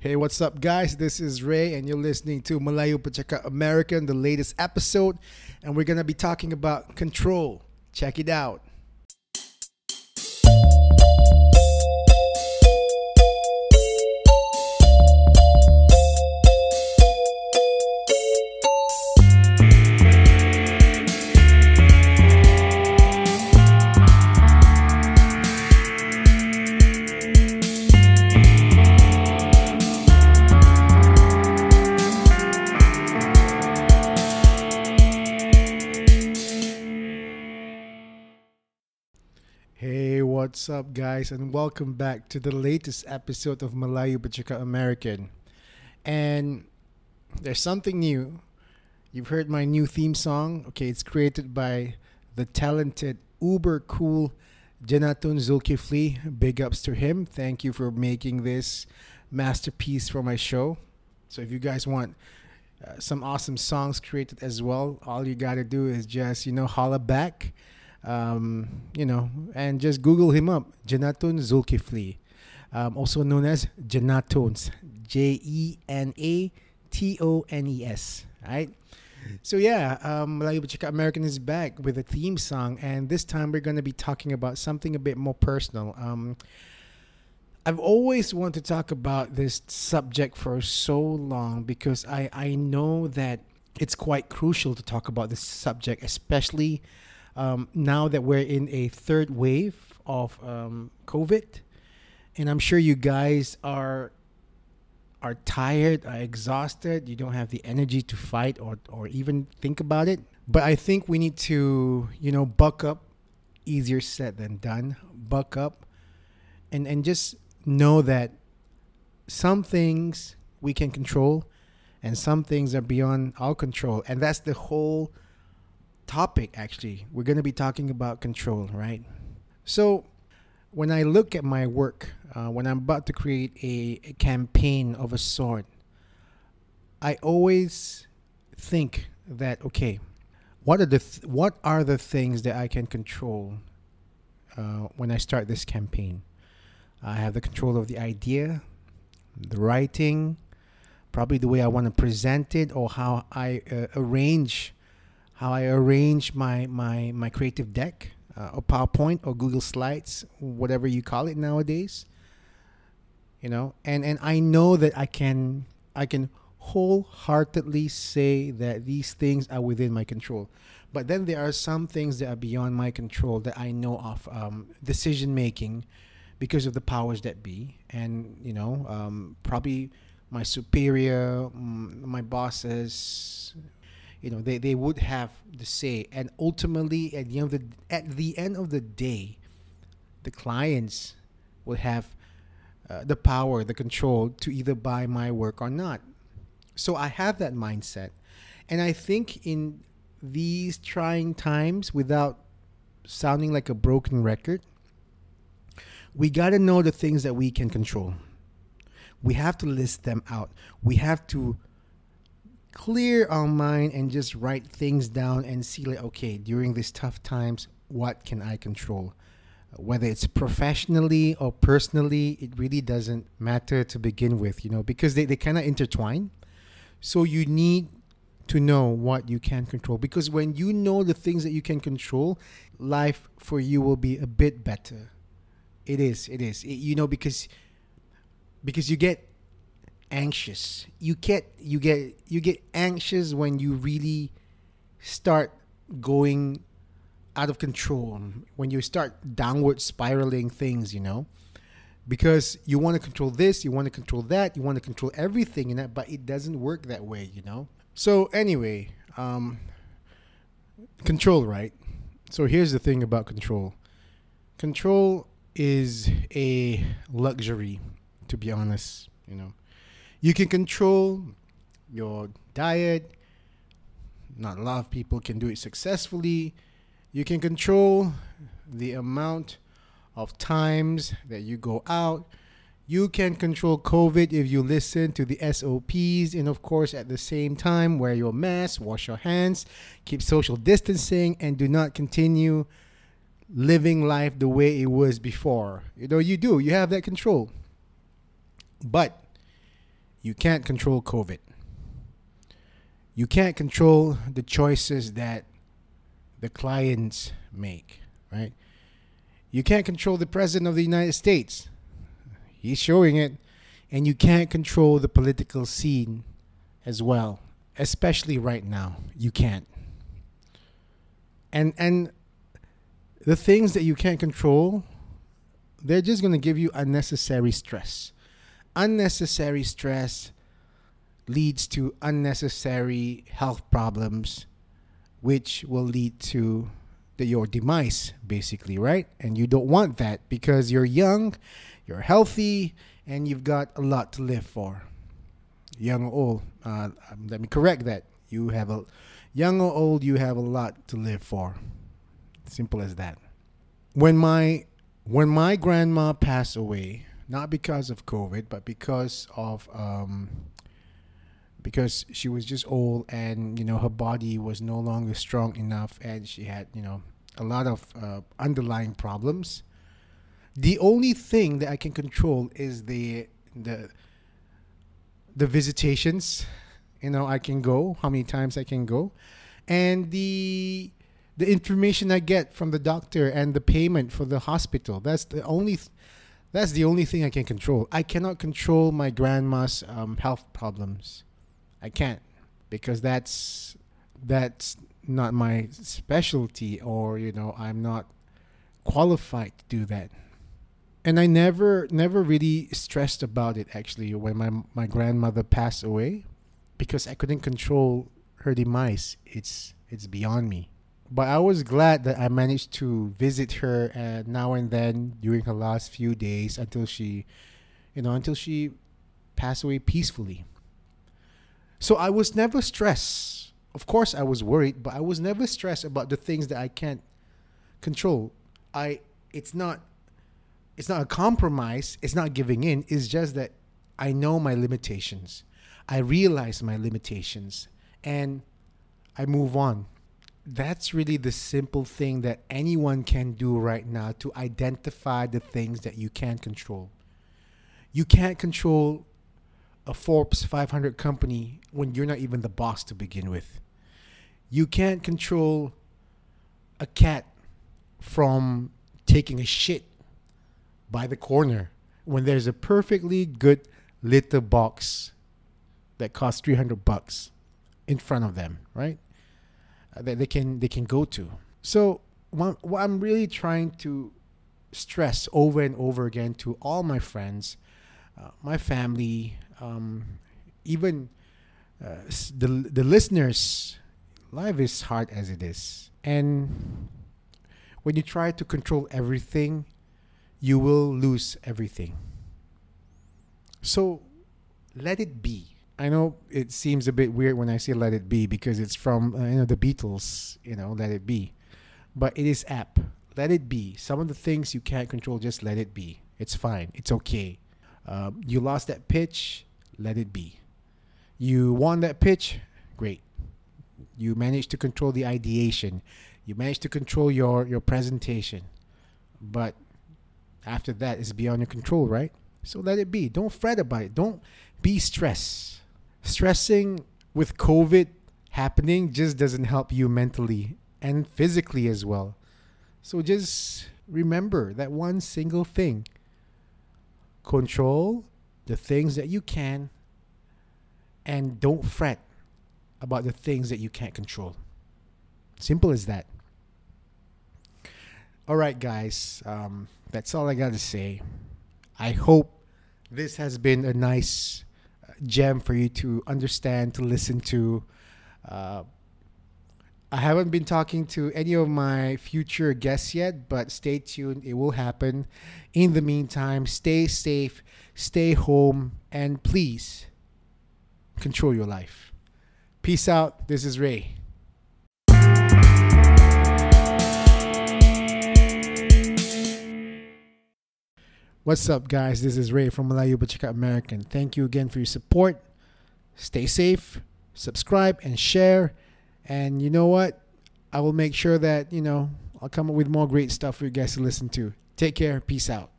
Hey, what's up, guys? This is Ray, and you're listening to Melayu Bajaka American, the latest episode, and we're going to be talking about control. Check it out. Hey, what's up, guys, and welcome back to the latest episode of Melayu Bajaka American. And there's something new. You've heard my new theme song. Okay, it's created by the talented, uber cool Jenatun Zulkifli. Big ups to him. Thank you for making this masterpiece for my show. So if you guys want some awesome songs created as well, all you gotta do is just, holla back. And just Google him up, Jenatun Zulkifli, also known as Janatones, Janatones, right? So yeah, Melayu Bajaka American is back with a theme song, and this time we're going to be talking about something a bit more personal. I've always wanted to talk about this subject for so long because I know that it's quite crucial to talk about this subject, especially now that we're in a third wave of COVID, and I'm sure you guys are tired, are exhausted, you don't have the energy to fight or even think about it. But I think we need to, buck up, easier said than done, buck up, and just know that some things we can control and some things are beyond our control. And that's the whole topic. Actually, we're going to be talking about control, right? So when I look at my work, when I'm about to create a campaign of a sort, I always think that, okay, what are the things that I can control when I start this campaign? I have the control of the idea, the writing, probably the way I want to present it, or how I arrange my creative deck, or PowerPoint, or Google Slides, whatever you call it nowadays. And I know that I can wholeheartedly say that these things are within my control. But then there are some things that are beyond my control that I know of, decision making, because of the powers that be, and probably my superior, my bosses. They would have the say, and ultimately at the end of the day, the clients will have the power, the control to either buy my work or not. So I have that mindset, and I think in these trying times, without sounding like a broken record, we got to know the things that we can control. We have to list them out. We have to clear our mind and just write things down and see, like, okay, during these tough times, what can I control? Whether it's professionally or personally, it really doesn't matter to begin with, because they kind of intertwine. So you need to know what you can control, because when you know the things that you can control, life for you will be a bit better. It is, because you get anxious. You get anxious when you really start going out of control, when you start downward spiraling things, because you want to control this, you want to control that, you want to control everything in that, but it doesn't work that way, So anyway, control, right? So here's the thing about control. Control is a luxury, to be honest, You can control your diet. Not a lot of people can do it successfully. You can control the amount of times that you go out. You can control COVID if you listen to the SOPs. And of course, at the same time, wear your mask, wash your hands, keep social distancing, and do not continue living life the way it was before. You have that control. But You can't control COVID. You can't control the choices that the clients make, right? You can't control the president of the United States. He's showing it. And you can't control the political scene as well, especially right now. You can't. And the things that you can't control, they're just going to give you unnecessary stress. Unnecessary stress leads to unnecessary health problems, which will lead to your demise, basically, right? And you don't want that because you're young, you're healthy, and you've got a lot to live for. Young or old, let me correct that. You have a young or old, you have a lot to live for. Simple as that. When my grandma passed away, not because of COVID, but because she was just old, and her body was no longer strong enough, and she had a lot of underlying problems. The only thing that I can control is the visitations. I can go, how many times I can go, and the information I get from the doctor and the payment for the hospital. That's the only thing I can control. I cannot control my grandma's health problems. I can't, because that's not my specialty, or I'm not qualified to do that. And I never really stressed about it, actually, when my grandmother passed away, because I couldn't control her demise. It's beyond me. But I was glad that I managed to visit her now and then during her last few days until she passed away peacefully. So I was never stressed. Of course, I was worried, but I was never stressed about the things that I can't control. It's not a compromise. It's not giving in. It's just that I know my limitations. I realize my limitations, and I move on. That's really the simple thing that anyone can do right now, to identify the things that you can't control. You can't control a Forbes 500 company when you're not even the boss to begin with. You can't control a cat from taking a shit by the corner when there's a perfectly good litter box that costs $300 in front of them, right? That they can go to. So what I'm really trying to stress over and over again to all my friends, my family, even the listeners, life is hard as it is. And when you try to control everything, you will lose everything. So let it be. I know it seems a bit weird when I say let it be, because it's from the Beatles, let it be. But it is apt. Let it be. Some of the things you can't control, just let it be. It's fine. It's okay. You lost that pitch. Let it be. You won that pitch, great. You managed to control the ideation. You managed to control your presentation. But after that, it's beyond your control, right? So let it be. Don't fret about it. Don't be stressed. Stressing with COVID happening just doesn't help you mentally and physically as well. So just remember that one single thing. Control the things that you can, and don't fret about the things that you can't control. Simple as that. All right, guys, that's all I got to say. I hope this has been a nice gem for you to understand, to listen to. I haven't been talking to any of my future guests yet, but stay tuned. It will happen. In the meantime, stay safe, stay home, and please control your life. Peace out. This is Ray. What's up, guys? This is Ray from Melayu Bajaka American. Thank you again for your support. Stay safe, subscribe, and share. And you know what? I will make sure that, I'll come up with more great stuff for you guys to listen to. Take care. Peace out.